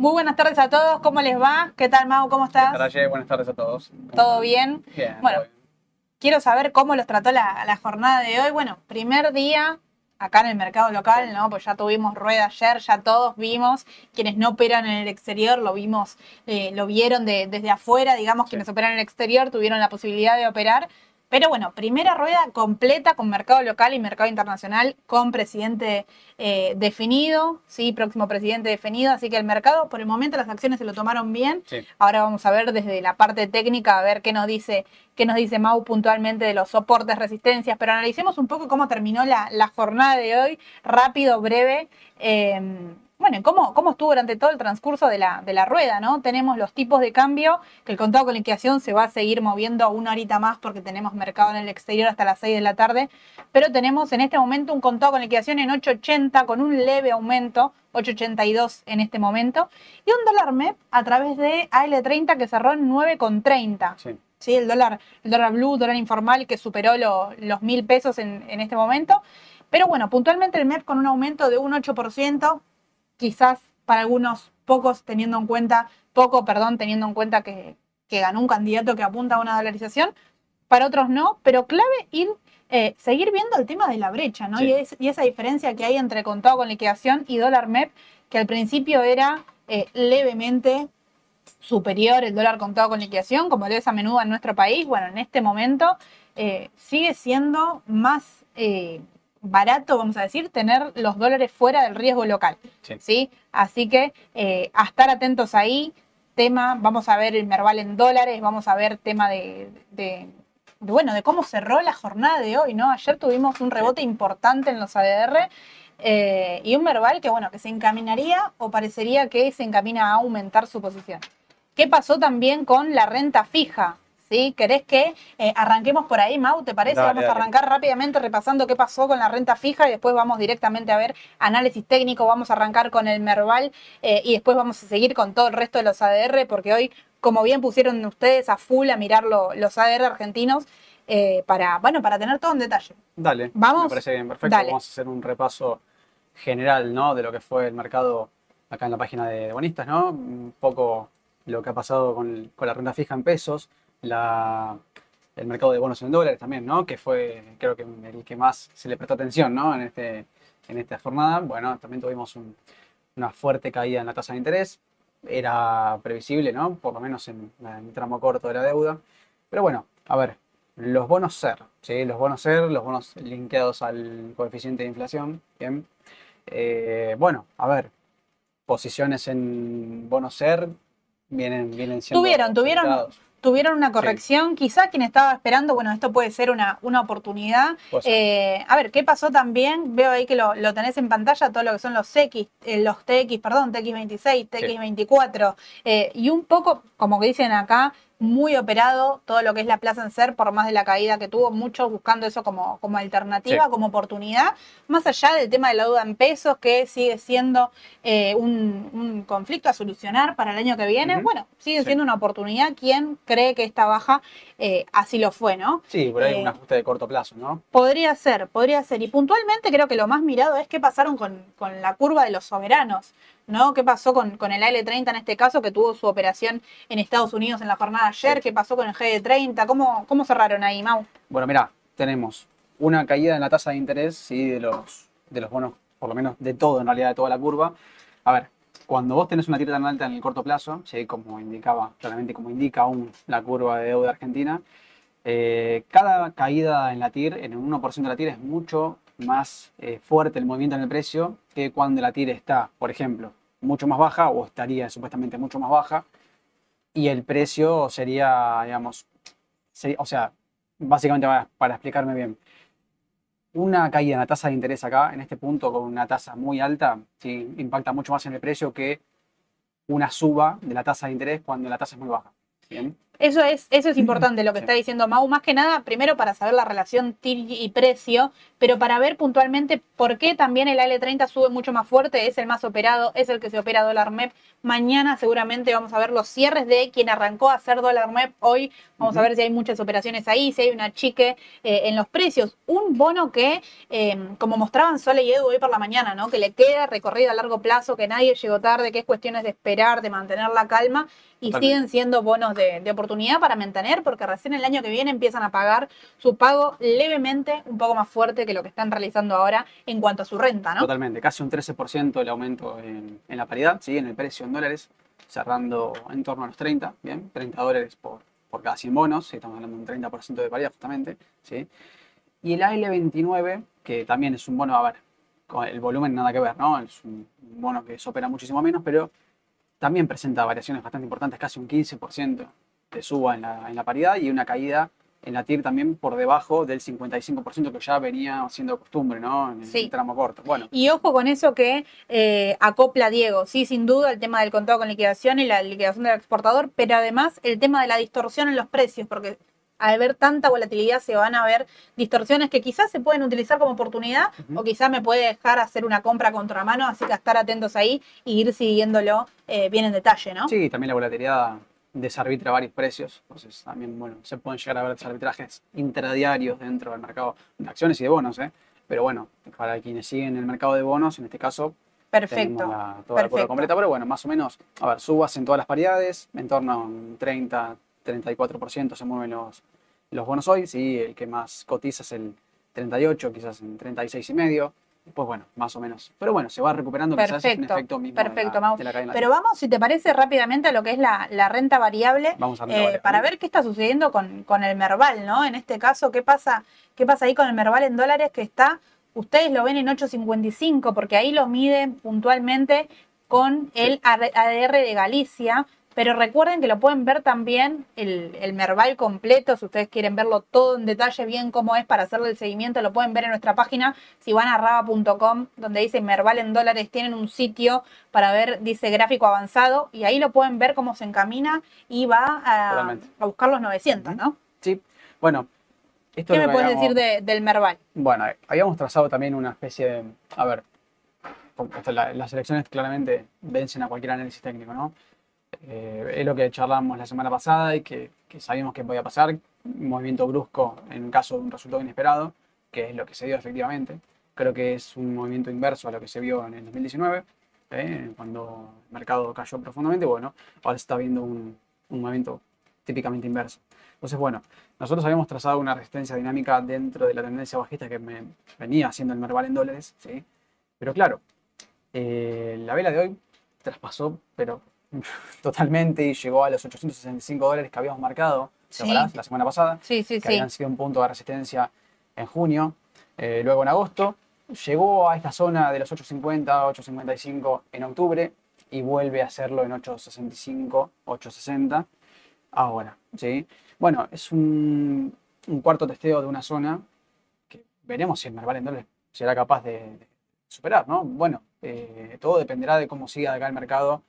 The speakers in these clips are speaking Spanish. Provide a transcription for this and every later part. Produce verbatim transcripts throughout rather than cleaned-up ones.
Muy buenas tardes a todos, ¿cómo les va? ¿Qué tal, Mau? ¿Cómo estás? ¿Qué tal, Aye? Buenas tardes a todos. ¿Todo bien? Bien. Bueno, bien. Quiero saber cómo los trató la, la jornada de hoy. Bueno, primer día acá en el mercado local, ¿no? Pues ya tuvimos rueda ayer, ya todos vimos. Quienes no operan en el exterior lo vimos, eh, lo vieron de, desde afuera, digamos, sí. Quienes operan en el exterior tuvieron la posibilidad de operar. Pero bueno, primera rueda completa con mercado local y mercado internacional con presidente eh, definido, sí, próximo presidente definido. Así que el mercado, por el momento, las acciones se lo tomaron bien. Sí. Ahora vamos a ver desde la parte técnica, a ver qué nos dice qué nos dice Mau puntualmente de los soportes, resistencias. Pero analicemos un poco cómo terminó la, la jornada de hoy, rápido, breve. Eh, Bueno, ¿cómo, ¿cómo estuvo durante todo el transcurso de la, de la rueda, ¿no? Tenemos los tipos de cambio, que el contado con liquidación se va a seguir moviendo una horita más porque tenemos mercado en el exterior hasta las seis de la tarde, pero tenemos en este momento un contado con liquidación en ocho ochenta con un leve aumento, ocho ochenta y dos en este momento, y un dólar M E P a través de A L treinta que cerró en nueve treinta. Sí. Sí, el dólar, el dólar blue, dólar informal que superó lo, los mil pesos en, en este momento. Pero bueno, puntualmente el M E P con un aumento de un ocho por ciento, quizás para algunos pocos teniendo en cuenta, poco, perdón, teniendo en cuenta que, que ganó un candidato que apunta a una dolarización, para otros no, pero clave ir, eh, seguir viendo el tema de la brecha, ¿no? Sí. Y, es, y esa diferencia que hay entre contado con liquidación y dólar M E P, que al principio era eh, levemente superior el dólar contado con liquidación, como lo es a menudo en nuestro país. Bueno, en este momento eh, sigue siendo más... Eh, barato, vamos a decir, tener los dólares fuera del riesgo local, ¿sí? ¿Sí? Así que eh, a estar atentos ahí, tema, vamos a ver el Merval en dólares, vamos a ver tema de, de, de, bueno, de cómo cerró la jornada de hoy, ¿no? Ayer tuvimos un rebote importante en los A D R eh, y un Merval que, bueno, que se encaminaría o parecería que se encamina a aumentar su posición. ¿Qué pasó también con la renta fija? ¿Sí? ¿Querés que eh, arranquemos por ahí, Mau? ¿Te parece? Dale, vamos dale. a arrancar rápidamente repasando qué pasó con la renta fija y después vamos directamente a ver análisis técnico. Vamos a arrancar con el Merval eh, y después vamos a seguir con todo el resto de los A D R porque hoy, como bien pusieron ustedes a full a mirar lo, los A D R argentinos eh, para, bueno, para tener todo en detalle. Dale, ¿vamos? Me parece bien, perfecto. Dale. Vamos a hacer un repaso general, ¿no? De lo que fue el mercado acá en la página de, de bonistas, ¿no? Un poco lo que ha pasado con, el, con la renta fija en pesos. La, el mercado de bonos en dólares también, ¿no? Que fue, creo que el que más se le prestó atención, ¿no? En, este, en esta jornada. Bueno, también tuvimos un, una fuerte caída en la tasa de interés. Era previsible, ¿no? Por lo menos en, en el tramo corto de la deuda. Pero bueno, a ver, los bonos C E R, ¿sí? Los bonos C E R, los bonos linkeados al coeficiente de inflación, ¿bien? Eh, bueno, a ver, posiciones en bonos C E R vienen, vienen siendo... Tuvieron, tuvieron... Tuvieron una corrección, sí. Quizá quien estaba esperando, bueno, esto puede ser una, una oportunidad. Eh, a ver, ¿qué pasó también? Veo ahí que lo, lo tenés en pantalla, todo lo que son los X, eh, los T X, perdón, T X veintiséis, T X veinticuatro, sí. eh, y un poco, como que dicen acá, muy operado todo lo que es la plaza en C E R por más de la caída que tuvo, muchos buscando eso como, como alternativa, sí. Como oportunidad, más allá del tema de la deuda en pesos que sigue siendo eh, un, un conflicto a solucionar para el año que viene, uh-huh. Bueno, sigue siendo sí. Una oportunidad, quien cree que esta baja eh, así lo fue, ¿no? Sí, por ahí eh, un ajuste de corto plazo, ¿no? Podría ser, podría ser, y puntualmente creo que lo más mirado es qué pasaron con, con la curva de los soberanos, ¿no? ¿Qué pasó con, con el A L treinta en este caso, que tuvo su operación en Estados Unidos en la jornada de ayer? Sí. ¿Qué pasó con el G D treinta? ¿Cómo, cómo cerraron ahí, Mau? Bueno, mirá, tenemos una caída en la tasa de interés, sí, de los, de los bonos, por lo menos de todo, en realidad, de toda la curva. A ver, cuando vos tenés una tira tan alta en el corto plazo, sí, como indicaba, claramente como indica aún la curva de deuda argentina, eh, cada caída en la TIR, en el uno por ciento de la TIR, es mucho más eh, fuerte el movimiento en el precio que cuando la TIR está, por ejemplo, mucho más baja o estaría supuestamente mucho más baja y el precio sería, digamos, ser, o sea, básicamente para, para explicarme bien, una caída en la tasa de interés acá, en este punto con una tasa muy alta, sí, impacta mucho más en el precio que una suba de la tasa de interés cuando la tasa es muy baja. ¿Bien? Eso es, eso es importante lo que sí. está diciendo Mau, más que nada, primero para saber la relación T I R y precio, pero para ver puntualmente por qué también el A L treinta sube mucho más fuerte, es el más operado, es el que se opera dólar M E P. Mañana seguramente vamos a ver los cierres de quien arrancó a hacer dólar M E P hoy. Vamos uh-huh. a ver si hay muchas operaciones ahí, si hay una chique eh, en los precios. Un bono que, eh, como mostraban Sole y Edu hoy por la mañana, ¿no? Que le queda recorrido a largo plazo, que nadie llegó tarde, que es cuestiones de esperar, de mantener la calma. Y vale. siguen siendo bonos de, de oportunidad para mantener, porque recién el año que viene empiezan a pagar su pago levemente un poco más fuerte que lo que están realizando ahora en cuanto a su renta, ¿no? Totalmente, casi un trece por ciento el aumento en, en la paridad, ¿sí? En el precio en dólares, cerrando en torno a los treinta, ¿bien? treinta dólares por, por cada cien bonos, ¿sí? Estamos hablando de un treinta por ciento de paridad justamente, ¿sí? Y el A L veintinueve, que también es un bono, a ver, con el volumen nada que ver, ¿no? Es un bono que se opera muchísimo menos, pero también presenta variaciones bastante importantes, casi un quince por ciento de suba en la, en la paridad y una caída en la T I R también por debajo del cincuenta y cinco por ciento que ya venía siendo costumbre, ¿no? En el sí. tramo corto. Bueno. Y ojo con eso que eh, acopla Diego, sí, sin duda el tema del contado con liquidación y la liquidación del exportador, pero además el tema de la distorsión en los precios, porque al ver tanta volatilidad se van a ver distorsiones que quizás se pueden utilizar como oportunidad uh-huh. o quizás me puede dejar hacer una compra contramano, así que estar atentos ahí y ir siguiéndolo eh, bien en detalle, ¿no? Sí, también la volatilidad desarbitra varios precios, entonces también, bueno, se pueden llegar a ver desarbitrajes intradiarios dentro del mercado de acciones y de bonos, ¿eh? Pero bueno, para quienes siguen el mercado de bonos, en este caso, perfecto. La, toda perfecto. La completa, pero bueno, más o menos, a ver, subas en todas las paridades, en torno a un treinta, treinta y cuatro por ciento se mueven los, los bonos hoy, sí, el que más cotiza es el treinta y ocho, quizás en treinta y seis y medio. Pues bueno, más o menos. Pero bueno, se va recuperando perfecto, quizás un efecto mismo perfecto, de la, de la cadena. Pero vamos, si te parece, rápidamente a lo que es la, la renta variable, vamos a renta eh, variable. Para ver qué está sucediendo con, con el Merval, ¿no? En este caso, ¿qué pasa, qué pasa ahí con el Merval en dólares que está? Ustedes lo ven en ocho cincuenta y cinco porque ahí lo miden puntualmente con el sí. A D R de Galicia. Pero recuerden que lo pueden ver también el, el Merval completo, si ustedes quieren verlo todo en detalle, bien cómo es para hacerle el seguimiento, lo pueden ver en nuestra página, si van a raba punto com, donde dice Merval en dólares, tienen un sitio para ver, dice gráfico avanzado, y ahí lo pueden ver cómo se encamina y va a, a buscar los novecientos, ¿no? Sí, bueno. Esto ¿Qué me puedes decir de, del Merval? Bueno, habíamos trazado también una especie de, a ver, las elecciones claramente vencen a cualquier análisis técnico, ¿no? Eh, es lo que charlamos la semana pasada y que, que sabíamos que podía pasar, un movimiento brusco en caso de un resultado inesperado, que es lo que se dio efectivamente. Creo que es un movimiento inverso a lo que se vio en el dos mil diecinueve, ¿eh? Cuando el mercado cayó profundamente. Bueno, ahora se está viendo un, un movimiento típicamente inverso. Entonces, bueno, nosotros habíamos trazado una resistencia dinámica dentro de la tendencia bajista que me venía haciendo el Merval en dólares, ¿sí? Pero claro, eh, la vela de hoy traspasó, pero totalmente, y llegó a los ochocientos sesenta y cinco dólares que habíamos marcado sí. la semana pasada, sí, sí, que sí. habían sido un punto de resistencia en junio, eh, luego en agosto, llegó a esta zona de los ocho cincuenta, ocho cincuenta y cinco en octubre y vuelve a hacerlo en ocho sesenta y cinco, ocho sesenta ahora, ¿sí? Bueno, es un, un cuarto testeo de una zona que veremos si el Merval en dólares será capaz de, de superar, ¿no? Bueno, eh, todo dependerá de cómo siga acá el mercado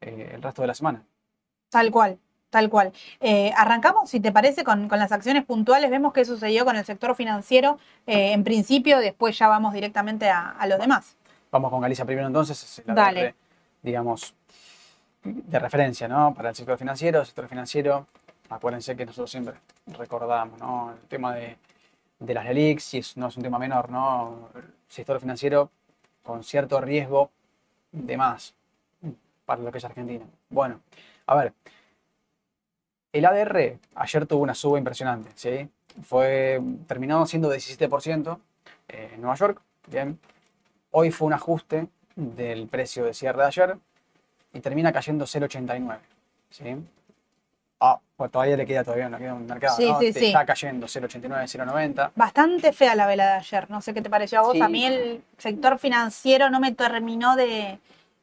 Eh, el resto de la semana. Tal cual, tal cual. Eh, arrancamos, si te parece, con, con las acciones puntuales. Vemos qué sucedió con el sector financiero eh, en principio, después ya vamos directamente a, a los demás. Vamos con Galicia primero entonces. La Dale. De, digamos, de referencia, ¿no? Para el sector financiero. El sector financiero, acuérdense que nosotros siempre recordamos, ¿no? El tema de, de las LELIQ, si es, no es un tema menor, ¿no? El sector financiero con cierto riesgo de más para lo que es Argentina. Bueno, a ver, el A D R ayer tuvo una suba impresionante, ¿sí? Fue, terminó siendo diecisiete por ciento en Nueva York, ¿bien? Hoy fue un ajuste del precio de cierre de ayer y termina cayendo cero punto ochenta y nueve, ¿sí? Ah, pues todavía le queda, todavía no queda un mercado, sí, ¿no? Sí, te sí. Está cayendo cero punto ochenta y nueve, cero punto noventa. Bastante fea la vela de ayer, no sé qué te pareció a vos. Sí. A mí el sector financiero no me terminó de...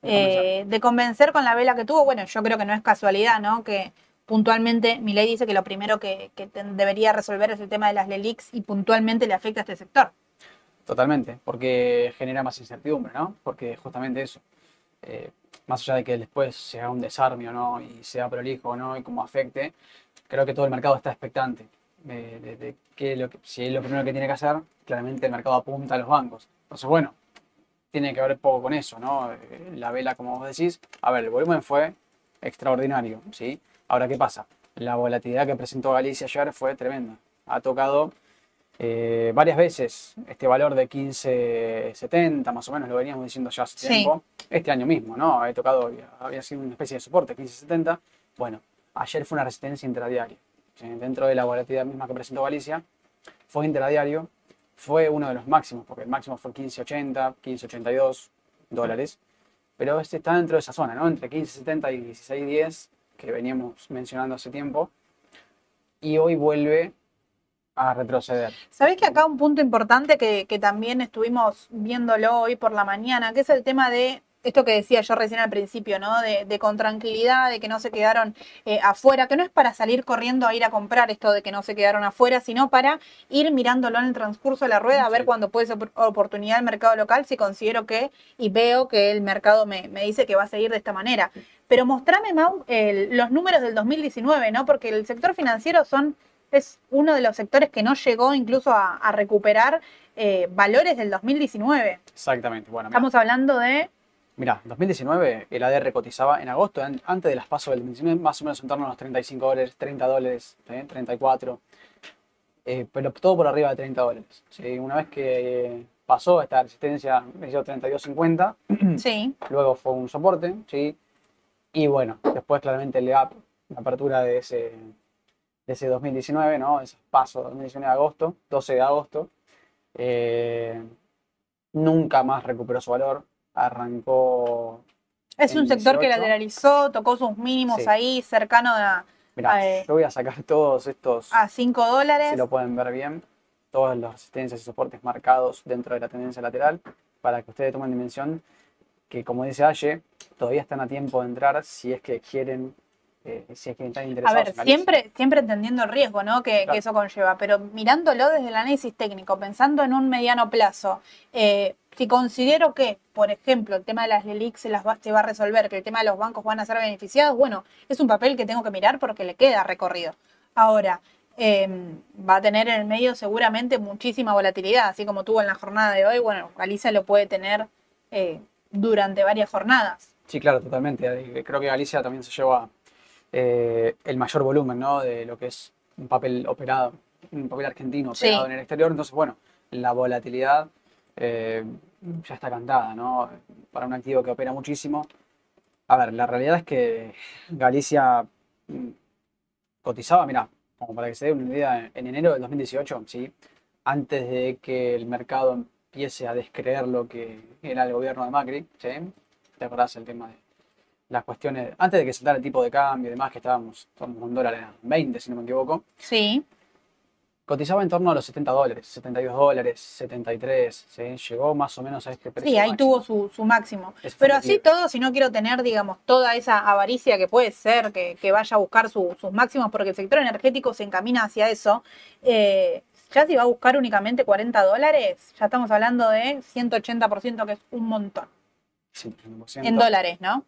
Eh, de convencer con la vela que tuvo. Bueno, yo creo que no es casualidad, ¿no? Que puntualmente Milei dice que lo primero que, que debería resolver es el tema de las LELIQ y puntualmente le afecta a este sector. Totalmente, porque genera más incertidumbre, ¿no? Porque justamente eso, eh, más allá de que después se haga un desarme o no, y sea prolijo o no, y cómo afecte, creo que todo el mercado está expectante de, de, de qué lo que, si es lo primero que tiene que hacer. Claramente el mercado apunta a los bancos. Entonces, bueno, tiene que ver poco con eso, ¿no? La vela, como vos decís, a ver, el volumen fue extraordinario, ¿sí? Ahora, ¿qué pasa? La volatilidad que presentó Galicia ayer fue tremenda. Ha tocado eh, varias veces este valor de quince setenta, más o menos, lo veníamos diciendo ya hace sí. tiempo. Este año mismo, ¿no? Ha tocado, había sido una especie de soporte, quince setenta. Bueno, ayer fue una resistencia intradiaria. ¿Sí? Dentro de la volatilidad misma que presentó Galicia, fue intradiario, fue uno de los máximos, porque el máximo fue quince ochenta, quince ochenta y dos dólares. Pero este está dentro de esa zona, ¿no? Entre quince setenta y dieciséis diez, que veníamos mencionando hace tiempo. Y hoy vuelve a retroceder. Sabés que acá un punto importante que, que también estuvimos viéndolo hoy por la mañana, que es el tema de esto que decía yo recién al principio, ¿no? De, de con tranquilidad, de que no se quedaron eh, afuera, que no es para salir corriendo a ir a comprar esto de que no se quedaron afuera, sino para ir mirándolo en el transcurso de la rueda, a ver sí. cuando puede ser oportunidad el mercado local, si considero que, y veo que el mercado me, me dice que va a seguir de esta manera. Pero mostrame, Mau, el, los números del dos mil diecinueve, ¿no? Porque el sector financiero son... es uno de los sectores que no llegó incluso a, a recuperar eh, valores del dos mil diecinueve. Exactamente. Bueno, mirá, estamos hablando de... Mirá, dos mil diecinueve el A D R cotizaba en agosto, en, antes de las PASO del dos mil diecinueve, más o menos en torno a los treinta y cinco dólares, treinta dólares, ¿eh? treinta y cuatro. Eh, pero todo por arriba de treinta dólares. ¿Sí? Una vez que pasó esta resistencia, me hizo treinta y dos cincuenta. Sí. Luego fue un soporte, ¿sí? Y bueno, después claramente el gap, la apertura de ese... de ese dos mil diecinueve, ¿no? Ese paso, dos mil diecinueve de agosto, doce de agosto, eh, nunca más recuperó su valor, arrancó... Es un sector dieciocho. Que lateralizó, tocó sus mínimos sí. ahí, cercano a... Mirá, a, yo voy a sacar todos estos... A cinco dólares. Si lo pueden ver bien, todas las resistencias y soportes marcados dentro de la tendencia lateral, para que ustedes tomen dimensión, que como dice Aye, todavía están a tiempo de entrar si es que quieren... Eh, si es que están interesados. A ver, siempre, siempre entendiendo el riesgo, ¿no? que, claro. que eso conlleva, pero mirándolo desde el análisis técnico, pensando en un mediano plazo, eh, si considero que, por ejemplo, el tema de las LELIQ se, las va, se va a resolver, que el tema de los bancos van a ser beneficiados, bueno, es un papel que tengo que mirar porque le queda recorrido. Ahora, eh, va a tener en el medio seguramente muchísima volatilidad, así como tuvo en la jornada de hoy, bueno, Galicia lo puede tener eh, durante varias jornadas. Sí, claro, totalmente. Creo que Galicia también se lleva... Eh, el mayor volumen, ¿no? de lo que es un papel operado, un papel argentino operado sí. en el exterior. Entonces, bueno, la volatilidad eh, ya está cantada, ¿no? Para un activo que opera muchísimo. A ver, la realidad es que Galicia cotizaba, mirá, como para que se dé una idea, en enero del dos mil dieciocho, ¿sí? Antes de que el mercado empiece a descreer lo que era el gobierno de Macri, ¿sí? ¿Te acordás el tema de las cuestiones, antes de que saltara el tipo de cambio y demás, que estábamos con un dólar en veinte, si no me equivoco? Sí. Cotizaba en torno a los setenta dólares, setenta y dos dólares, setenta y tres, ¿sí? Llegó más o menos a este precio. Sí, ahí máximo. Tuvo su, su máximo. Es Pero así todo, si no quiero tener, digamos, toda esa avaricia que puede ser, que, que vaya a buscar su, sus máximos, porque el sector energético se encamina hacia eso, eh, ya si va a buscar únicamente cuarenta dólares, ya estamos hablando de ciento ochenta por ciento, que es un montón. ciento ochenta por ciento. En dólares, ¿no?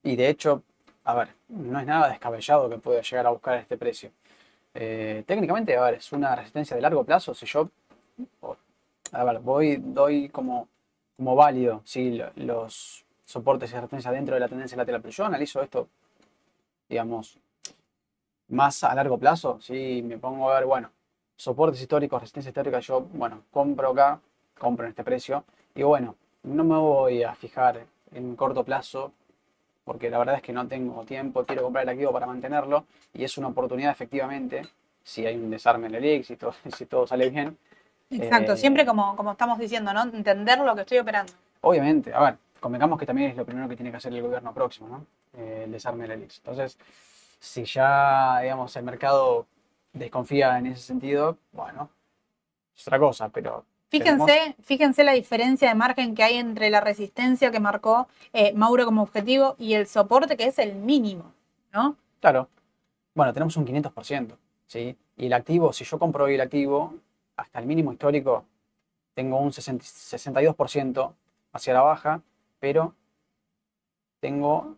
Y de hecho, a ver, no es nada descabellado que pueda llegar a buscar este precio. Eh, técnicamente, a ver, es una resistencia de largo plazo. Si yo, a ver, voy, doy como, como válido ¿sí? los soportes y resistencias dentro de la tendencia lateral. Pero yo analizo esto, digamos, más a largo plazo. ¿Sí? Me pongo a ver, bueno, soportes históricos, resistencia histórica. Yo, bueno, compro acá, compro en este precio. Y bueno, no me voy a fijar en corto plazo, porque la verdad es que no tengo tiempo, quiero comprar el activo para mantenerlo, y es una oportunidad efectivamente, si hay un desarme en el L E L I Q, si todo, si todo sale bien. Exacto, eh, siempre como, como estamos diciendo, ¿no? Entender lo que estoy operando. Obviamente, a ver, convengamos que también es lo primero que tiene que hacer el gobierno próximo, ¿no? Eh, el desarme del L E L I Q. Entonces, si ya, digamos, el mercado desconfía en ese sentido, bueno, es otra cosa, pero... Fíjense, fíjense la diferencia de margen que hay entre la resistencia que marcó eh, Mauro como objetivo y el soporte, que es el mínimo, ¿no? Claro. Bueno, tenemos un quinientos por ciento, ¿sí? Y el activo, si yo compro hoy el activo, hasta el mínimo histórico, tengo un sesenta, sesenta y dos por ciento hacia la baja, pero tengo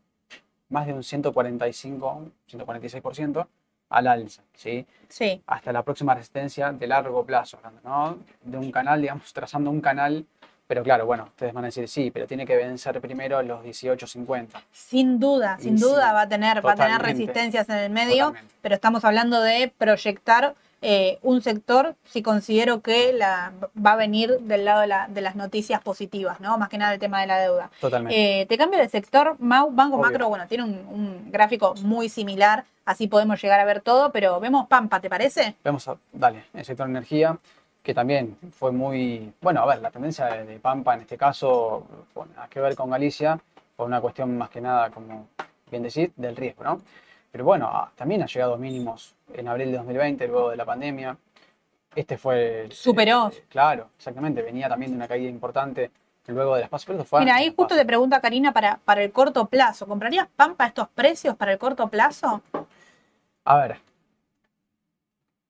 más de un ciento cuarenta y cinco, ciento cuarenta y seis por ciento al alza, ¿sí? Sí. Hasta la próxima resistencia de largo plazo, ¿no? De un canal, digamos, trazando un canal, pero claro, bueno, ustedes van a decir, sí, pero tiene que vencer primero los dieciocho cincuenta. Sin duda, sin sí, duda va a tener, va a tener resistencias en el medio, totalmente. Pero estamos hablando de proyectar eh, un sector, si considero que la, va a venir del lado de, la, de las noticias positivas, ¿no? Más que nada el tema de la deuda. Totalmente. Eh, te cambio de sector, Mau, Banco Obvio. Macro, bueno, tiene un, un gráfico muy similar, así podemos llegar a ver todo, pero vemos Pampa, ¿te parece? Vemos, a, dale, el sector energía. Que también fue muy... Bueno, a ver, la tendencia de, de Pampa en este caso, bueno, nada que ver con Galicia, por una cuestión más que nada, como bien decir, del riesgo, ¿no? Pero bueno, también ha llegado a mínimos en abril de dos mil veinte, luego de la pandemia. Este fue... El, Superó. El, el, claro, exactamente. Venía también de una caída importante luego de las pasos. Pero fue Mira, ahí justo te pregunta Karina para, para el corto plazo. ¿Comprarías Pampa a estos precios para el corto plazo? A ver.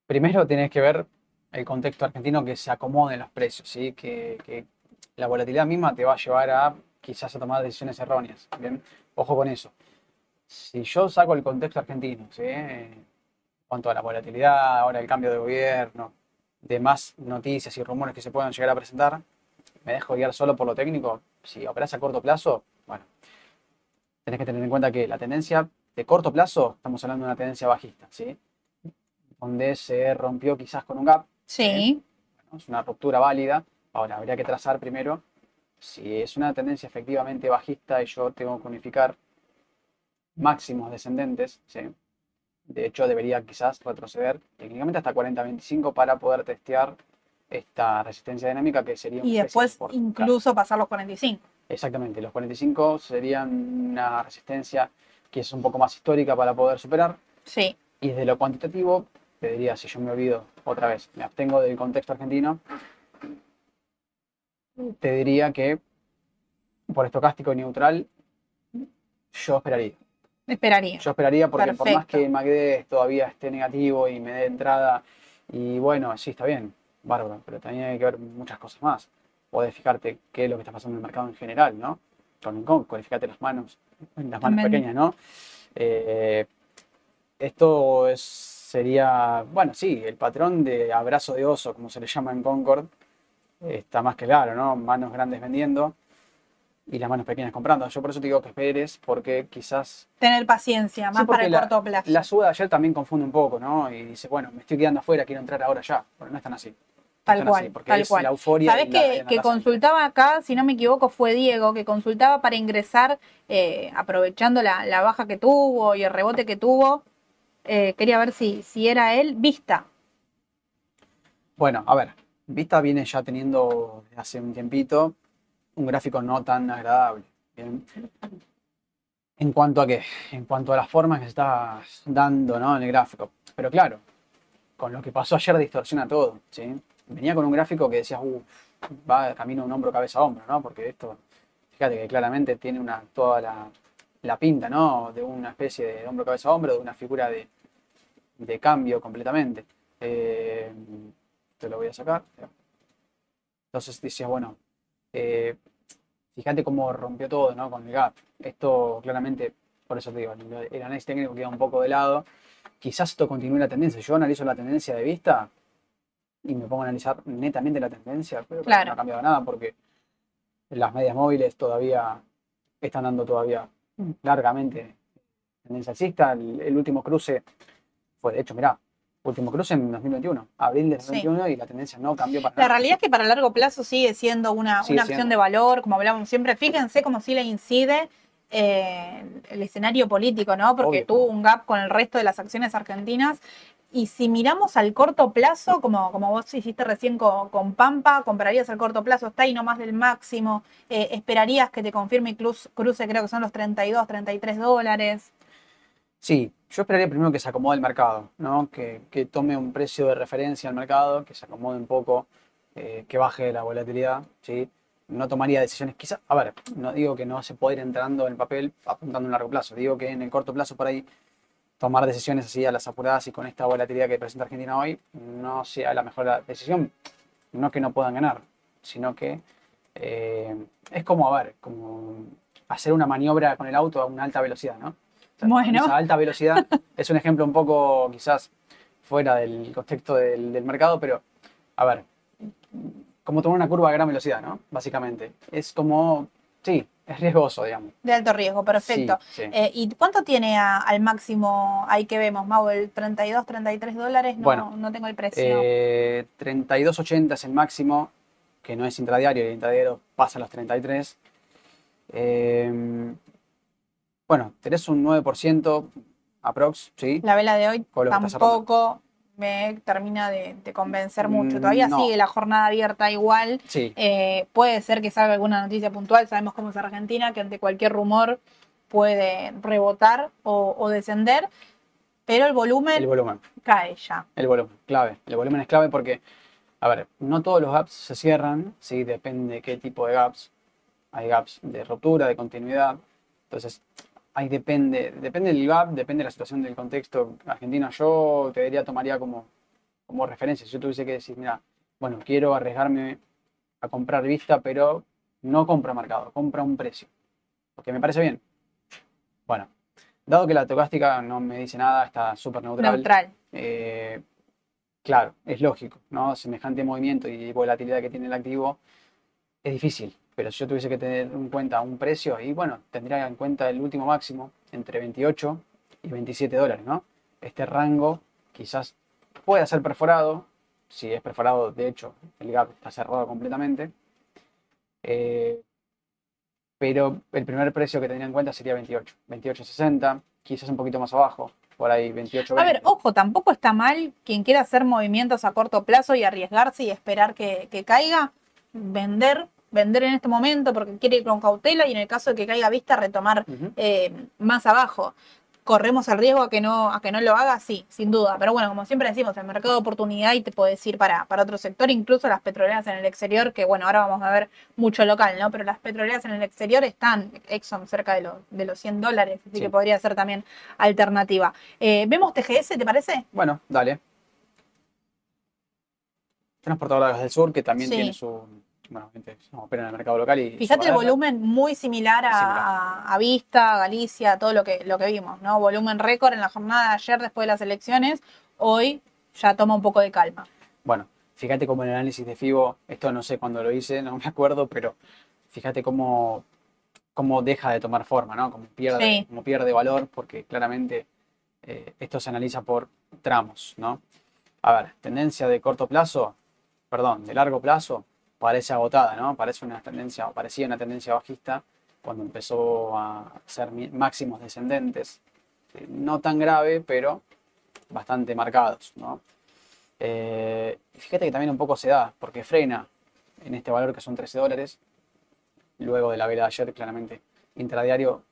Primero tenés que ver el contexto argentino, que se acomoden los precios, ¿sí? Que, que la volatilidad misma te va a llevar a quizás a tomar decisiones erróneas, ¿bien? Ojo con eso. Si yo saco el contexto argentino, ¿sí? En cuanto a la volatilidad, ahora el cambio de gobierno, demás noticias y rumores que se puedan llegar a presentar, me dejo guiar solo por lo técnico. Si operás a corto plazo, bueno, tenés que tener en cuenta que la tendencia de corto plazo, estamos hablando de una tendencia bajista, ¿sí? Donde se rompió quizás con un gap. Sí. Bueno, es una ruptura válida. Ahora, habría que trazar primero si es una tendencia efectivamente bajista y yo tengo que unificar máximos descendentes, ¿sí? De hecho, debería quizás retroceder técnicamente hasta cuarenta veinticinco para poder testear esta resistencia dinámica que sería... Y después de incluso pasar los cuarenta y cinco. Exactamente. Los cuarenta y cinco serían una resistencia que es un poco más histórica para poder superar. Sí. Y desde lo cuantitativo... Te diría, si yo me olvido otra vez, me abstengo del contexto argentino, te diría que por estocástico y neutral yo esperaría. Esperaría. Yo esperaría porque Perfecto. Por más que el M A C D todavía esté negativo y me dé entrada, y bueno, sí, está bien, bárbaro, pero también hay que ver muchas cosas más. Podés fijarte qué es lo que está pasando en el mercado en general, ¿no? Con, con, con fíjate las manos, las manos Amen. Pequeñas, ¿no? Eh, esto es... Sería, bueno, sí, el patrón de abrazo de oso, como se le llama en Concord, está más que claro, ¿no? Manos grandes vendiendo y las manos pequeñas comprando. Yo por eso te digo que esperes, porque quizás... Tener paciencia, más sí, para el la, corto plazo. La suba de ayer también confunde un poco, ¿no? Y dice, bueno, me estoy quedando afuera, quiero entrar ahora ya. Pero no están así. Tal cual, así, porque tal es cual. La euforia. Sabés que, la, que consultaba acá, si no me equivoco, fue Diego, que consultaba para ingresar, eh, aprovechando la, la baja que tuvo y el rebote que tuvo. Eh, quería ver si, si era él. Vista. Bueno, a ver. Vista viene ya teniendo hace un tiempito un gráfico no tan agradable. ¿Bien? ¿En cuanto a qué? En cuanto a las formas que se está dando, ¿no? En el gráfico. Pero claro, con lo que pasó ayer distorsiona todo, ¿sí? Venía con un gráfico que decías, uff, va camino un hombro, cabeza a hombro, ¿no? Porque esto, fíjate que claramente tiene una toda la... la pinta, ¿no? De una especie de hombro, cabeza, hombro, de una figura de, de cambio completamente. Eh, te lo voy a sacar. Entonces dices, bueno, eh, fíjate cómo rompió todo, ¿no? Con el gap. Esto claramente, por eso te digo, el análisis técnico queda un poco de lado. Quizás esto continúe la tendencia. Yo analizo la tendencia de Vista y me pongo a analizar netamente la tendencia, pero claro, no ha cambiado nada porque las medias móviles todavía están dando todavía... largamente tendencia alcista. El, el último cruce fue, de hecho, mirá, último cruce en dos mil veintiuno, abril de dos mil veintiuno, sí. Y la tendencia no cambió para nada. La realidad es que para largo plazo sigue siendo una, sigue una siendo. acción de valor, como hablábamos siempre. Fíjense cómo sí le incide eh, el escenario político, ¿no? Porque Obvio. Tuvo un gap con el resto de las acciones argentinas. Y si miramos al corto plazo, como, como vos hiciste recién con, con Pampa, comprarías al corto plazo, está ahí nomás del máximo, eh, esperarías que te confirme cruce, cruce, creo que son los treinta y dos, treinta y tres dólares. Sí, yo esperaría primero que se acomode el mercado, ¿no? Que, que tome un precio de referencia al mercado, que se acomode un poco, eh, que baje la volatilidad, ¿sí? No tomaría decisiones, quizás, a ver, no digo que no se pueda ir entrando en el papel apuntando a un largo plazo, digo que en el corto plazo por ahí tomar decisiones así a las apuradas y con esta volatilidad que presenta Argentina hoy no sea la mejor decisión. No que no puedan ganar, sino que eh, es como, a ver, como hacer una maniobra con el auto a una alta velocidad, ¿no? O sea, bueno. Esa alta velocidad es un ejemplo un poco quizás fuera del contexto del, del mercado, pero a ver, como tomar una curva a gran velocidad, ¿no? Básicamente. Es como, sí, es riesgoso, digamos. De alto riesgo, perfecto. Sí, sí. Eh, ¿Y cuánto tiene a, al máximo ahí que vemos, Mau? ¿El treinta y dos, treinta y tres dólares? No, bueno, no tengo el precio. Eh, treinta y dos ochenta es el máximo, que no es intradiario, el intradiario pasa a los treinta y tres. Eh, bueno, tenés un nueve por ciento aprox, ¿sí? La vela de hoy tampoco me termina de, de convencer mucho. Todavía no. Sigue la jornada abierta igual. Sí. Eh, puede ser que salga alguna noticia puntual. Sabemos cómo es Argentina, que ante cualquier rumor puede rebotar o, o descender. Pero el volumen, el volumen cae ya. El volumen, clave. El volumen es clave porque, a ver, no todos los gaps se cierran, ¿sí? Depende de qué tipo de gaps. Hay gaps de ruptura, de continuidad. Entonces, ahí depende, depende del gap, depende de la situación del contexto argentino. Yo te diría, tomaría como, como referencia. Si yo tuviese que decir, mira, bueno, quiero arriesgarme a comprar Vista, pero no compra mercado, compra un precio. Porque me parece bien. Bueno, dado que la tocástica no me dice nada, está súper neutral. Neutral. Eh, claro, es lógico, ¿no? Semejante movimiento y volatilidad que tiene el activo es difícil. Pero si yo tuviese que tener en cuenta un precio, y bueno, tendría en cuenta el último máximo entre veintiocho y veintisiete dólares, ¿no? Este rango quizás pueda ser perforado. Si es perforado, de hecho, el gap está cerrado completamente. Eh, pero el primer precio que tendría en cuenta sería veintiocho. veintiocho sesenta, quizás un poquito más abajo, por ahí veintiocho. A ver, ojo, tampoco está mal quien quiera hacer movimientos a corto plazo y arriesgarse y esperar que, que caiga, vender. Vender en este momento porque quiere ir con cautela y en el caso de que caiga Vista retomar uh-huh. eh, más abajo. ¿Corremos el riesgo a que no a que no lo haga? Sí, sin duda. Pero bueno, como siempre decimos, el mercado de oportunidad y te podés ir para, para otro sector, incluso las petroleras en el exterior, que bueno, ahora vamos a ver mucho local, ¿no? Pero las petroleras en el exterior están, Exxon cerca de, lo, de los cien dólares, así sí. que podría ser también alternativa. Eh, ¿Vemos T G S, te parece? Bueno, dale. Transportadoras del Sur, que también sí. tiene su... Bueno, no, opera en el mercado local y... Fíjate el volumen muy similar a, similar. a, a Vista, Galicia, todo lo que, lo que vimos, ¿no? Volumen récord en la jornada de ayer después de las elecciones. Hoy ya toma un poco de calma. Bueno, fíjate cómo el análisis de FIBO, esto no sé cuándo lo hice, no me acuerdo, pero fíjate cómo, cómo deja de tomar forma, ¿no? Como pierde, sí. como pierde valor, porque claramente eh, esto se analiza por tramos, ¿no? A ver, tendencia de corto plazo, perdón, de largo plazo, parece agotada, ¿no? Parece una tendencia, o parecía una tendencia bajista cuando empezó a ser máximos descendentes. No tan grave, pero bastante marcados, ¿no? Eh, fíjate que también un poco se da, porque frena en este valor que son trece dólares. Luego de la vela de ayer, claramente, intradiario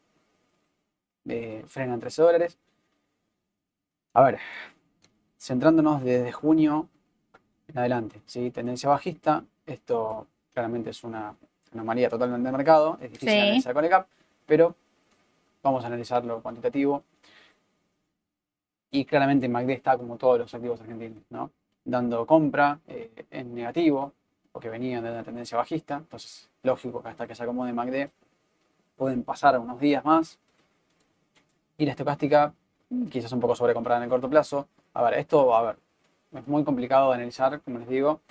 eh, frena en trece dólares. A ver, centrándonos desde junio en adelante, ¿sí? Tendencia bajista. Esto claramente es una anomalía totalmente del mercado. Es difícil sí. analizar con el gap, pero vamos a analizarlo cuantitativo. Y claramente M A C D está como todos los activos argentinos, ¿no? Dando compra eh, en negativo, porque venían de una tendencia bajista. Entonces, lógico que hasta que se acomode M A C D pueden pasar unos días más. Y la estocástica, quizás un poco sobrecomprada en el corto plazo. A ver, esto, a ver, es muy complicado de analizar, como les digo,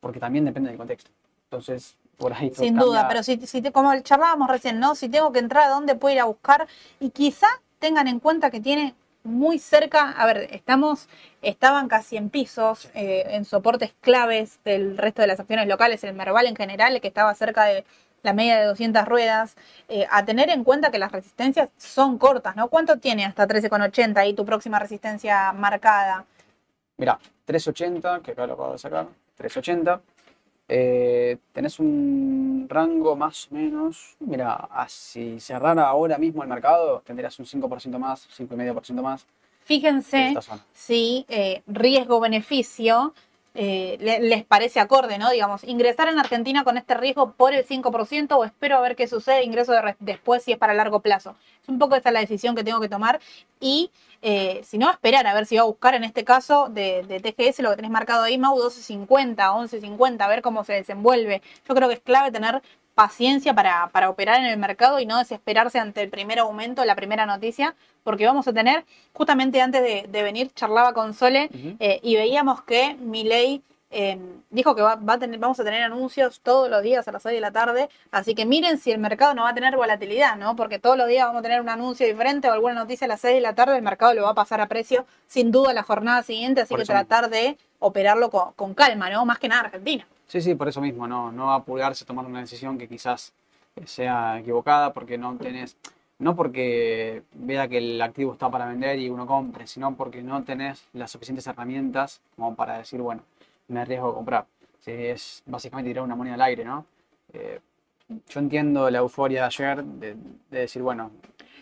porque también depende del contexto. Entonces, por ahí... Sin duda, pero si, si te, como charlábamos recién, ¿no? Si tengo que entrar, ¿a dónde puedo ir a buscar? Y quizá tengan en cuenta que tiene muy cerca... A ver, estamos estaban casi en pisos, eh, en soportes claves del resto de las acciones locales, el Merval en general, que estaba cerca de la media de doscientas ruedas, eh, a tener en cuenta que las resistencias son cortas, ¿no? ¿Cuánto tiene hasta trece ochenta ahí tu próxima resistencia marcada? Mirá, tres ochenta, que acá lo acabo de sacar... tres ochenta, eh, tenés un rango más o menos, mira, si cerrara ahora mismo el mercado, tendrías un cinco por ciento más, cinco coma cinco por ciento más. Fíjense si eh, riesgo-beneficio eh, les parece acorde, ¿no? Digamos, ingresar en Argentina con este riesgo por el cinco por ciento o espero a ver qué sucede, ingreso de después si es para largo plazo. Es un poco esa la decisión que tengo que tomar y... Eh, si no, esperar a ver si va a buscar en este caso de, de T G S lo que tenés marcado ahí, Mau, doce cincuenta, once cincuenta, a ver cómo se desenvuelve. Yo creo que es clave tener paciencia para, para operar en el mercado y no desesperarse ante el primer aumento, la primera noticia, porque vamos a tener, justamente antes de, de venir, charlaba con Sole uh-huh. eh, y veíamos que Milei eh, dijo que va, va a tener, vamos a tener anuncios todos los días a las seis de la tarde, así que miren si el mercado no va a tener volatilidad, ¿no? Porque todos los días vamos a tener un anuncio diferente o alguna noticia a las seis de la tarde, el mercado lo va a pasar a precio sin duda la jornada siguiente, así que tratar de operarlo con, con calma, ¿no? Más que nada Argentina. Sí, sí, por eso mismo, no, no apurarse a tomar una decisión que quizás sea equivocada porque no tenés, no porque vea que el activo está para vender y uno compre, sino porque no tenés las suficientes herramientas como para decir, bueno, me arriesgo a comprar. Sí, es básicamente tirar una moneda al aire, ¿no? Eh, yo entiendo la euforia de ayer de, de decir, bueno,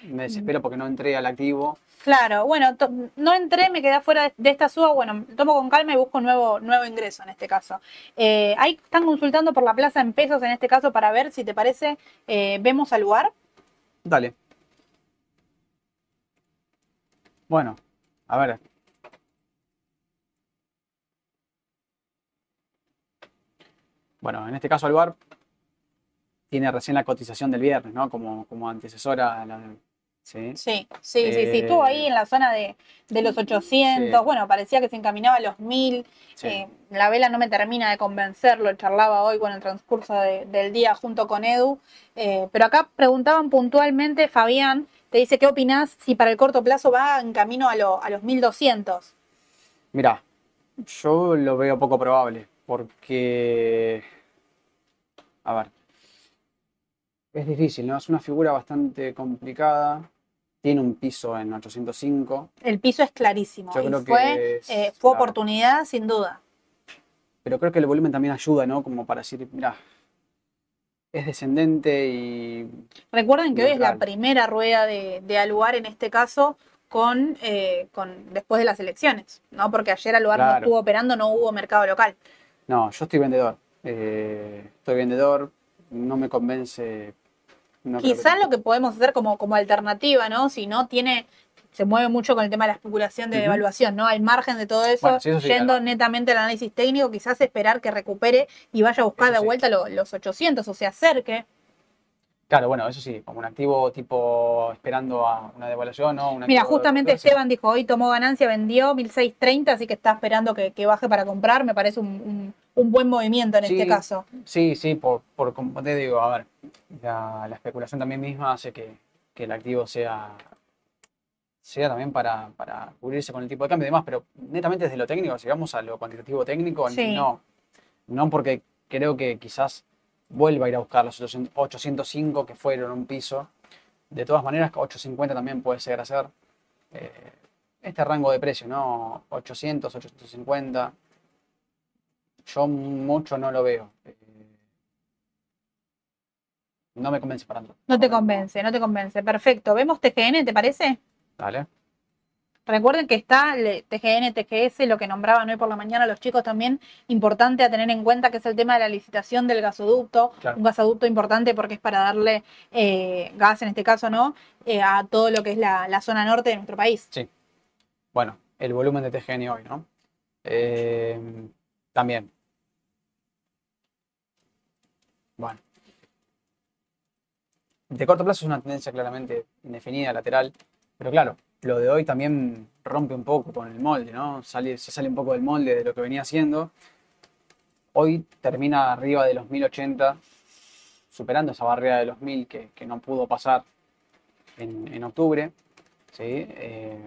me desespero porque no entré al activo. Claro, bueno, no entré, me quedé fuera de esta suba, bueno, tomo con calma y busco un nuevo, nuevo ingreso en este caso. Eh, ahí están consultando por la plaza en pesos en este caso para ver si te parece, eh, vemos al lugar. Dale. Bueno, a ver. Bueno, en este caso al lugar tiene recién la cotización del viernes, ¿no? Como, como antecesora a la... Sí, sí, sí, eh, sí, sí, estuvo ahí en la zona de, de los ochocientos, sí. Bueno, parecía que se encaminaba a los mil, sí. eh, la vela no me termina de convencerlo, charlaba hoy con el transcurso de, del día junto con Edu, eh, pero acá preguntaban puntualmente, Fabián, te dice, ¿qué opinás si para el corto plazo va en camino a, lo, a los mil doscientos? Mirá, yo lo veo poco probable, porque, a ver, es difícil, ¿no? Es una figura bastante complicada. Tiene un piso en ochocientos cinco. El piso es clarísimo. Yo creo fue, que es, eh, fue claro. Oportunidad, sin duda. Pero creo que el volumen también ayuda, ¿no? Como para decir, mirá, es descendente y... Recuerden que neutral. Hoy es la primera rueda de, de Aluar, en este caso, con, eh, con después de las elecciones, ¿no? Porque ayer Aluar claro. no estuvo operando, no hubo mercado local. No, yo estoy vendedor. Eh, estoy vendedor, no me convence... No Quizás que... lo que podemos hacer como, como alternativa, ¿no? Si no tiene, se mueve mucho con el tema de la especulación de uh-huh. devaluación, ¿no? Al margen de todo eso, bueno, si eso sí, yendo claro. netamente al análisis técnico, quizás esperar que recupere y vaya a buscar eso de sí. vuelta lo, los ochocientos o se acerque. Claro, bueno, eso sí, como un activo tipo esperando a una devaluación, ¿no? Un Mira, justamente Esteban dijo, hoy tomó ganancia, vendió mil seiscientos treinta, así que está esperando que, que baje para comprar, me parece un... un un buen movimiento en sí, este caso. Sí, sí, por, por como te digo, a ver, la, la especulación también misma hace que, que el activo sea, sea también para, para cubrirse con el tipo de cambio y demás, pero netamente desde lo técnico, si vamos a lo cuantitativo técnico, sí. no, no porque creo que quizás vuelva a ir a buscar los ochocientos cinco que fueron un piso, de todas maneras ochocientos cincuenta también puede llegar a ser eh, este rango de precio, ¿no? ochocientos, ochocientos cincuenta... Yo mucho no lo veo. No me convence para nada. No te convence, no te convence. Perfecto. ¿Vemos T G N, te parece? Dale. Recuerden que está T G N, T G S, lo que nombraban hoy por la mañana los chicos también, importante a tener en cuenta que es el tema de la licitación del gasoducto, claro. Un gasoducto importante porque es para darle eh, gas, en este caso no, eh, a todo lo que es la, la zona norte de nuestro país. Sí. Bueno, el volumen de T G N hoy, ¿no? Eh... También. Bueno. De corto plazo es una tendencia claramente indefinida, lateral. Pero claro, lo de hoy también rompe un poco con el molde, ¿no? Sale, se sale un poco del molde de lo que venía haciendo. Hoy termina arriba de los mil ochenta, superando esa barrera de los mil que, que no pudo pasar en, en octubre. ¿Sí? Eh,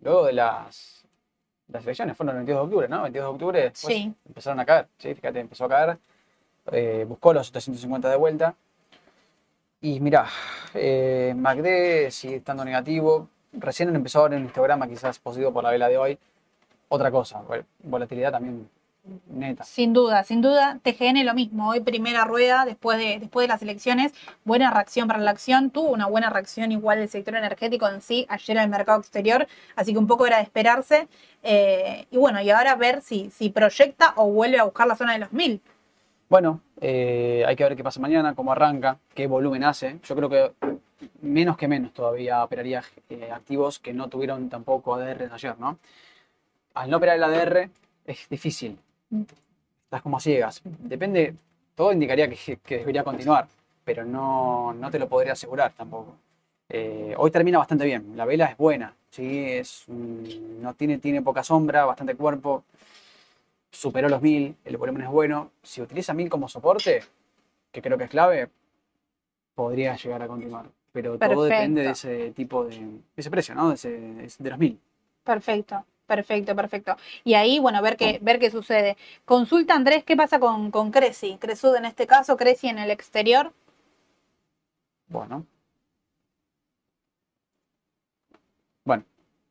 luego de las... Las elecciones fueron el veintidós de octubre, ¿no? veintidós de octubre sí. Empezaron a caer, ¿sí? Fíjate, empezó a caer. Eh, buscó los setecientos cincuenta de vuelta. Y mirá, eh, M A C D sigue estando negativo. Recién empezó a ver un histograma quizás poseído por la vela de hoy. Otra cosa, volatilidad también neta. Sin duda, sin duda. T G N lo mismo. Hoy primera rueda después de, después de las elecciones. Buena reacción para la acción. Tuvo una buena reacción igual del sector energético en sí ayer en el mercado exterior. Así que un poco era de esperarse. Eh, y bueno, y ahora ver si, si proyecta o vuelve a buscar la zona de los mil. Bueno, eh, hay que ver qué pasa mañana, cómo arranca, qué volumen hace. Yo creo que menos que menos todavía operaría eh, activos que no tuvieron tampoco A D R ayer, ¿no? Al no operar el A D R es difícil. Estás como a ciegas. Depende todo indicaría que, que debería continuar, pero no, no te lo podría asegurar tampoco. Eh, hoy termina bastante bien, la vela es buena, ¿sí? Es, mm, no tiene, tiene poca sombra, bastante cuerpo, superó los mil, el volumen es bueno. Si utiliza mil como soporte, que creo que es clave, podría llegar a continuar. Pero perfecto, todo depende de ese tipo de, de ese precio, ¿no? De, ese, de los mil. Perfecto, perfecto, perfecto. Y ahí, bueno, ver qué, ver qué sucede. Consulta, Andrés, ¿qué pasa con, con Creci? Cresud en este caso, Creci en el exterior. Bueno. Bueno,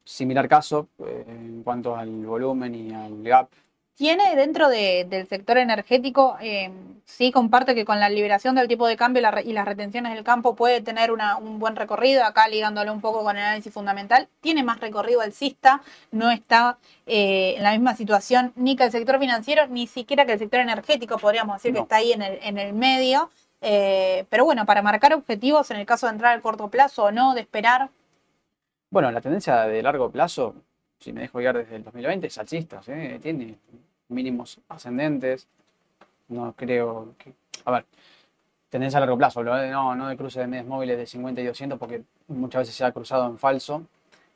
similar caso eh, en cuanto al volumen y al gap. Tiene dentro de, del sector energético, eh, sí comparto que con la liberación del tipo de cambio la, y las retenciones del campo puede tener una, un buen recorrido, acá ligándolo un poco con el análisis fundamental, tiene más recorrido alcista, no está eh, en la misma situación ni que el sector financiero, ni siquiera que el sector energético, podríamos decir no, que está ahí en el, en el medio, eh, pero bueno, para marcar objetivos en el caso de entrar al corto plazo o no, de esperar. Bueno, la tendencia de largo plazo, si me dejo guiar desde el dos mil veinte, es alcista, ¿eh? Tiene mínimos ascendentes, no creo que... A ver, tendencia a largo plazo, no, no de cruce de medias móviles de cincuenta y doscientos porque muchas veces se ha cruzado en falso,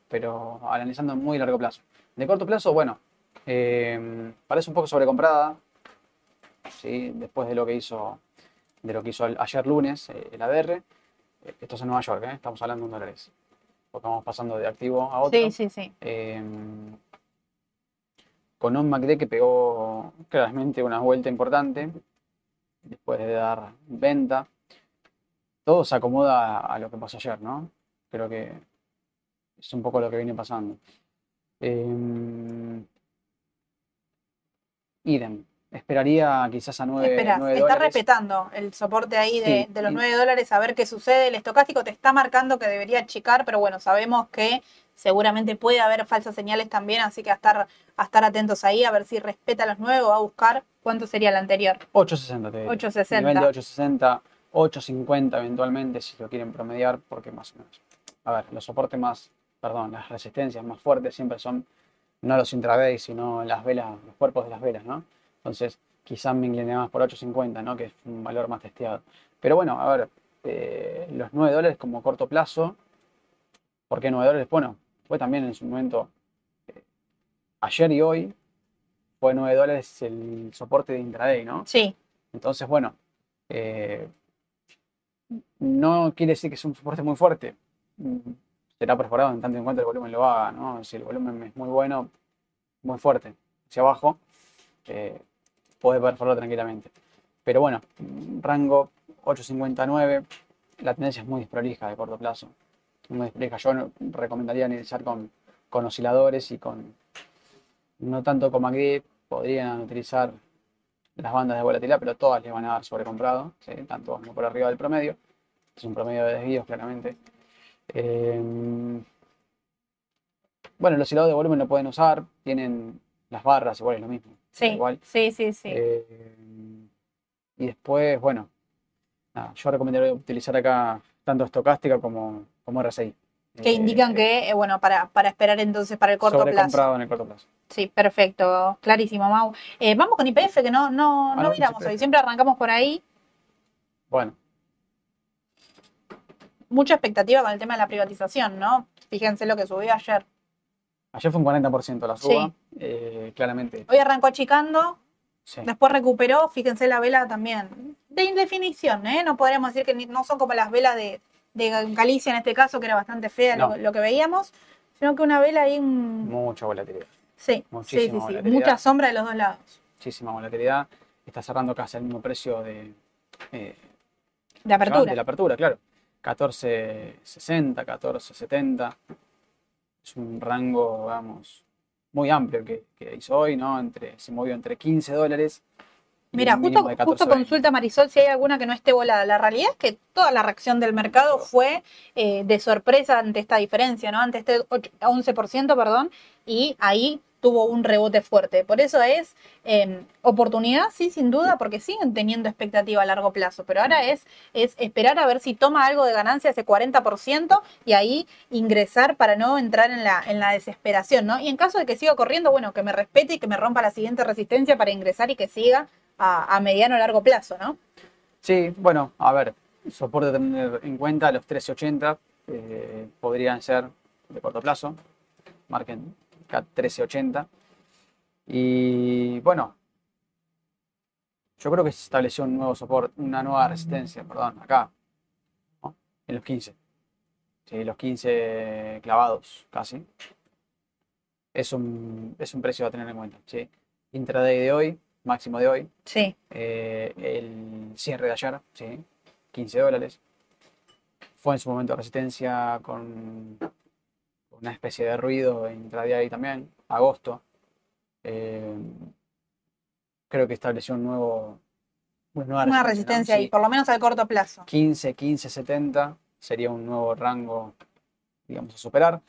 pero analizando en muy largo plazo. De corto plazo, bueno, eh, parece un poco sobrecomprada, ¿sí? Después de lo que hizo, de lo que hizo ayer lunes eh, el A D R, esto es en Nueva York, ¿eh? Estamos hablando de dólares, porque vamos pasando de activo a otro. Sí, sí, sí. Eh, con un M A C D que pegó claramente una vuelta importante, después de dar venta. Todo se acomoda a lo que pasó ayer, ¿no? Creo que es un poco lo que viene pasando. Eh, idem. Esperaría quizás a nueve, Esperás, nueve está dólares. Está respetando el soporte ahí de, sí, de los nueve dólares, a ver qué sucede. El estocástico te está marcando que debería achicar, pero bueno, sabemos que seguramente puede haber falsas señales también, así que a estar, a estar atentos ahí, a ver si respeta los nueve o va a buscar. ¿Cuánto sería el anterior? ocho sesenta, te digo. ocho sesenta. Nivel de ocho sesenta, ocho cincuenta eventualmente, si lo quieren promediar, porque más o menos. A ver, los soportes más, perdón, las resistencias más fuertes siempre son, no los intraday, sino las velas, los cuerpos de las velas, ¿no? Entonces, quizás me incliné más por ocho cincuenta, ¿no? Que es un valor más testeado. Pero bueno, a ver, eh, los nueve dólares como corto plazo. ¿Por qué nueve dólares? Bueno, fue también en su momento, eh, ayer y hoy, fue nueve dólares el soporte de intraday, ¿no? Sí. Entonces, bueno, eh, no quiere decir que es un soporte muy fuerte. Será perforado en tanto en cuanto el volumen lo haga, ¿no? Si el volumen es muy bueno, muy fuerte, hacia abajo, eh, podés perforarlo tranquilamente. Pero bueno, rango ocho cincuenta y nueve, la tendencia es muy desprolija de corto plazo. Muy desprolija. Yo no, recomendaría iniciar con, con osciladores y con, no tanto con M A C D, podrían utilizar las bandas de volatilidad, pero todas les van a dar sobrecomprado, ¿sí? Tanto como por arriba del promedio. Es un promedio de desvíos, claramente. Eh, bueno, el oscilador de volumen lo pueden usar, tienen las barras, igual es lo mismo. Sí, igual. sí, sí, sí. Eh, y después, bueno, nada, yo recomendaría utilizar acá tanto estocástica como, como R S I. Que eh, indican eh, que, eh, bueno, para, para esperar entonces para el corto plazo. Sobrecomprado en el corto plazo. Sí, perfecto, clarísimo, Mau. Eh, vamos con Y P F, que no, no, no miramos hoy, siempre arrancamos por ahí. Bueno. Mucha expectativa con el tema de la privatización, ¿no? Fíjense lo que subió ayer. Ayer fue un cuarenta por ciento la suba, sí. eh, claramente. Hoy arrancó achicando, sí. Después recuperó, fíjense la vela también. De indefinición, ¿eh? No podríamos decir que ni, no son como las velas de, de Galicia en este caso, que era bastante fea no. lo, lo que veíamos, sino que una vela ahí... Un... Mucha volatilidad. Sí, Muchísima sí, sí, volatilidad. sí. Mucha sombra de los dos lados. Muchísima volatilidad. Está cerrando casi al mismo precio de... Eh, de apertura. De la apertura, claro. catorce sesenta, catorce setenta... Es un rango, vamos, muy amplio que, que hizo hoy, ¿no? Entre, se movió entre quince dólares. Mira, justo, justo consulta Marisol si hay alguna que no esté volada. La realidad es que toda la reacción del mercado fue eh, de sorpresa ante esta diferencia, ¿no? Ante este once por ciento, perdón, y ahí tuvo un rebote fuerte. Por eso es eh, oportunidad, sí, sin duda, porque siguen teniendo expectativa a largo plazo. Pero ahora es, es esperar a ver si toma algo de ganancia ese cuarenta por ciento y ahí ingresar para no entrar en la, en la desesperación, ¿no? Y en caso de que siga corriendo, bueno, que me respete y que me rompa la siguiente resistencia para ingresar y que siga a, a mediano o largo plazo, ¿no? Sí, bueno, a ver, soporte a tener en cuenta, los trece ochenta eh, podrían ser de corto plazo, marquen acá trece ochenta. Y bueno, yo creo que se estableció un nuevo soporte, una nueva resistencia, perdón, acá, ¿no? En los quince. Sí, los quince clavados casi. Es un, es un precio a tener en cuenta, ¿sí? Intraday de hoy, máximo de hoy. Sí. Eh, el cierre de ayer, ¿sí? quince dólares. Fue en su momento de resistencia con una especie de ruido intraday también, agosto. Eh, creo que estableció un nuevo... Una, nueva una resistencia, resistencia ¿no? Sí. Y por lo menos al corto plazo. quince, quince setenta sería un nuevo rango, digamos, a superar.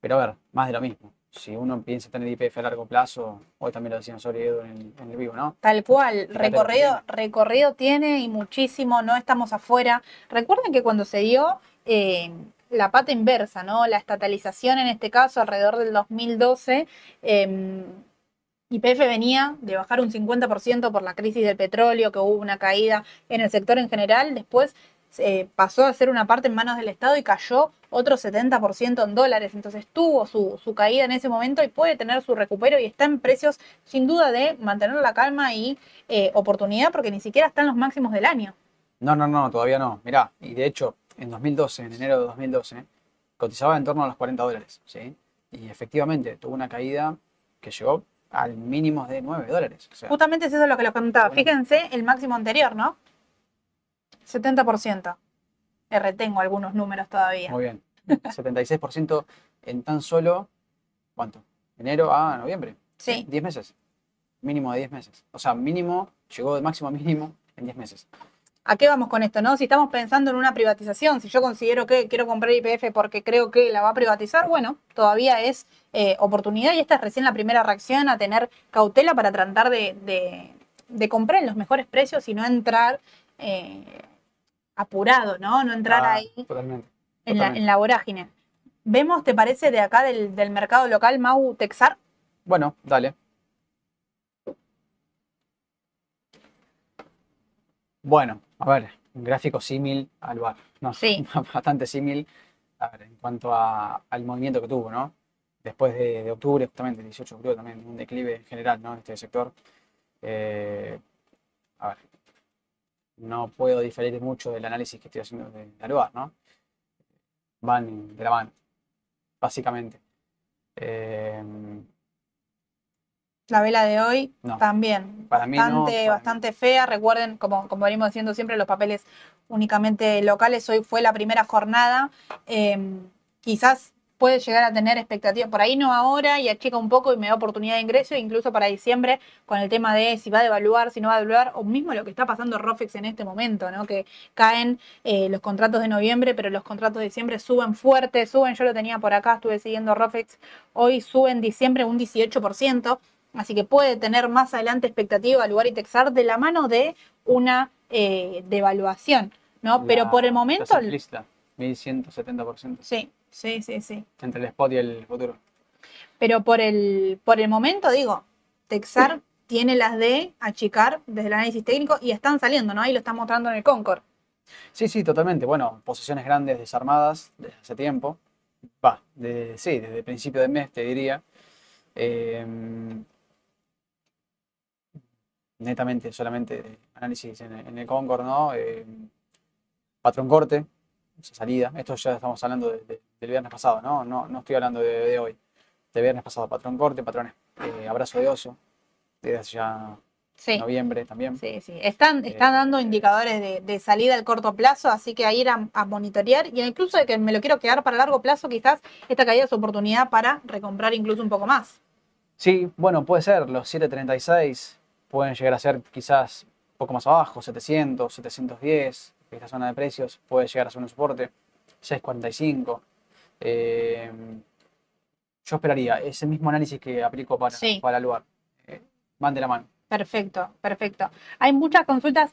Pero a ver, más de lo mismo. Si uno piensa tener I P F a largo plazo, hoy también lo decían Sole y Edu en el, en el vivo, ¿no? Tal cual, recorrido, recorrido tiene y muchísimo, no estamos afuera. Recuerden que cuando se dio eh, la pata inversa, ¿no? La estatalización en este caso alrededor del dos mil doce, Y P F eh, venía de bajar un cincuenta por ciento por la crisis del petróleo, que hubo una caída en el sector en general, después... Eh, pasó a ser una parte en manos del Estado y cayó otro setenta por ciento en dólares. Entonces tuvo su, su caída en ese momento y puede tener su recupero y está en precios sin duda de mantener la calma y eh, oportunidad, porque ni siquiera están los máximos del año. No, no, no, todavía no. Mirá, y de hecho en dos mil doce, en enero de dos mil doce, cotizaba en torno a los cuarenta dólares, ¿sí? Y efectivamente tuvo una caída que llegó al mínimo de nueve dólares. O sea, justamente es eso lo que les comentaba. Fíjense el máximo anterior, ¿no? setenta por ciento. Retengo algunos números todavía. Muy bien. setenta y seis por ciento en tan solo, ¿cuánto? Enero a noviembre. Sí. diez meses. Mínimo de diez meses. O sea, mínimo, llegó de máximo a mínimo en diez meses. ¿A qué vamos con esto, no? Si estamos pensando en una privatización, si yo considero que quiero comprar Y P F porque creo que la va a privatizar, bueno, todavía es eh, oportunidad y esta es recién la primera reacción a tener cautela para tratar de, de, de comprar en los mejores precios y no entrar... Eh, apurado, ¿no? No entrar ah, ahí totalmente, en, totalmente. La, en la vorágine. ¿Vemos, te parece, de acá del, del mercado local, Mau, Texar? Bueno, dale. Bueno, a ver, un gráfico símil al bar, ¿no? Sí. Bastante símil en cuanto a, al movimiento que tuvo, ¿no? Después de, de octubre, justamente, el dieciocho de octubre, también un declive general, ¿no? En este sector. Eh, a ver. No puedo diferir mucho del análisis que estoy haciendo de Aluar, ¿no? Van de la mano, básicamente. Eh... La vela de hoy no. También. Para bastante, mí no, para bastante mí. Fea. Recuerden, como, como venimos diciendo siempre, los papeles únicamente locales. Hoy fue la primera jornada. Eh, quizás puede llegar a tener expectativas. Por ahí no ahora y achica un poco y me da oportunidad de ingreso, incluso para diciembre, con el tema de si va a devaluar, si no va a devaluar, o mismo lo que está pasando Rofex en este momento, ¿no? Que caen eh, los contratos de noviembre, pero los contratos de diciembre suben fuerte, suben, yo lo tenía por acá, estuve siguiendo Rofex, hoy sube en diciembre un dieciocho por ciento, así que puede tener más adelante expectativa Aluar y Texar de la mano de una eh, devaluación, ¿no? La, pero por el momento... Lista, mil ciento setenta por ciento. Sí. Sí, sí, sí. Entre el spot y el futuro. Pero por el, por el momento, digo, Texar tiene las de achicar desde el análisis técnico y están saliendo, ¿no? Ahí lo están mostrando en el Concord. Sí, sí, totalmente. Bueno, posiciones grandes desarmadas desde hace tiempo. Va, de, sí, desde el principio de mes, te diría. Eh, netamente, solamente análisis en, en el Concord, ¿no? Eh, patrón corte. Salida, esto ya estamos hablando de, de, del viernes pasado, ¿no? No, no estoy hablando de, de hoy, del viernes pasado, patrón corte, patrones, eh, abrazo de oso, desde hace ya sí. Noviembre también. Sí, sí, están, están eh, dando eh, indicadores de, de salida al corto plazo, así que a ir a, a monitorear, y incluso de que me lo quiero quedar para largo plazo, quizás esta caída es oportunidad para recomprar incluso un poco más. Sí, bueno, puede ser, los siete treinta y seis pueden llegar a ser quizás un poco más abajo, setecientos, setecientos diez... Esta zona de precios puede llegar a ser un soporte, seis cuarenta y cinco. Eh, yo esperaría ese mismo análisis que aplico para, sí. Para Aluar. Eh, van de la mano. Perfecto, perfecto. Hay muchas consultas.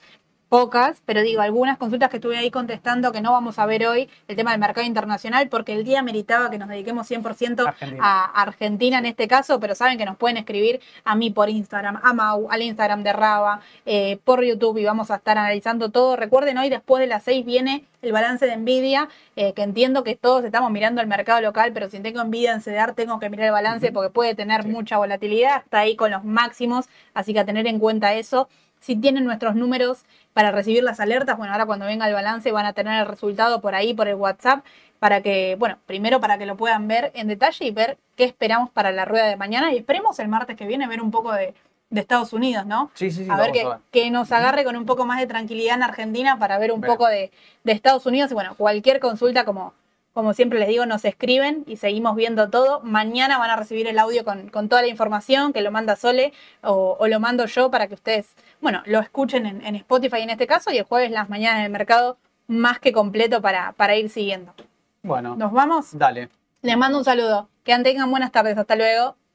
pocas, pero digo, algunas consultas que estuve ahí contestando que no vamos a ver hoy, el tema del mercado internacional, porque el día meritaba que nos dediquemos cien por ciento Argentina. a Argentina en este caso, pero saben que nos pueden escribir a mí por Instagram, a Mau, al Instagram de Raba, eh, por YouTube, y vamos a estar analizando todo. Recuerden, hoy después de las seis viene el balance de Nvidia, eh, que entiendo que todos estamos mirando el mercado local, pero si tengo Nvidia en C D R tengo que mirar el balance, uh-huh, porque puede tener sí. mucha volatilidad, está ahí con los máximos, así que a tener en cuenta eso. Si tienen nuestros números para recibir las alertas, bueno, ahora cuando venga el balance van a tener el resultado por ahí, por el WhatsApp, para que, bueno, primero para que lo puedan ver en detalle y ver qué esperamos para la rueda de mañana, y esperemos el martes que viene ver un poco de, de Estados Unidos, ¿no? Sí, sí, sí. A ver, que, a ver que nos agarre con un poco más de tranquilidad en Argentina para ver un bueno. poco de, de Estados Unidos. Y bueno, cualquier consulta, como, como siempre les digo, nos escriben y seguimos viendo todo. Mañana van a recibir el audio con, con toda la información, que lo manda Sole o, o lo mando yo para que ustedes, bueno, lo escuchen en, en Spotify en este caso, y el jueves las mañanas del mercado más que completo para, para ir siguiendo. Bueno. ¿Nos vamos? Dale. Les mando un saludo. Que tengan buenas tardes. Hasta luego.